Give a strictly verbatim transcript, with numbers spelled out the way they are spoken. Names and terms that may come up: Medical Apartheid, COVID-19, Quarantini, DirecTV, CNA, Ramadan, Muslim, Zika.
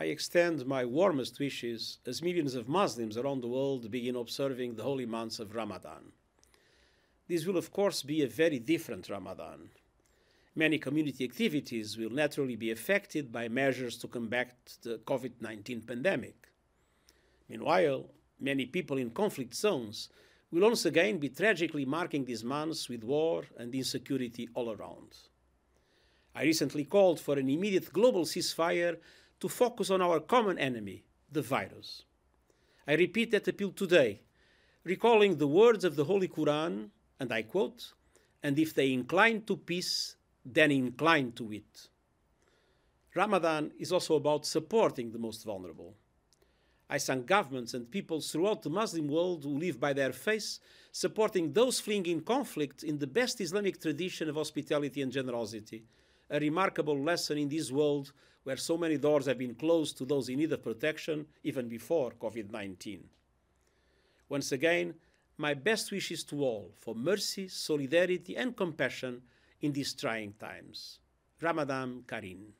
I extend my warmest wishes as millions of Muslims around the world begin observing the holy months of Ramadan. This will, of course, be a very different Ramadan. Many community activities will naturally be affected by measures to combat the COVID nineteen pandemic. Meanwhile, many people in conflict zones will once again be tragically marking these months with war and insecurity all around. I recently called for an immediate global ceasefire to focus on our common enemy, the virus. I repeat that appeal today, recalling the words of the Holy Quran, and I quote, "And if they incline to peace, then incline to it." Ramadan is also about supporting the most vulnerable. I thank governments and peoples throughout the Muslim world who live by their faith, supporting those fleeing in conflict in the best Islamic tradition of hospitality and generosity, a remarkable lesson in this world where so many doors have been closed to those in need of protection even before COVID nineteen. Once again, my best wishes to all for mercy, solidarity and compassion in these trying times. Ramadan Karim.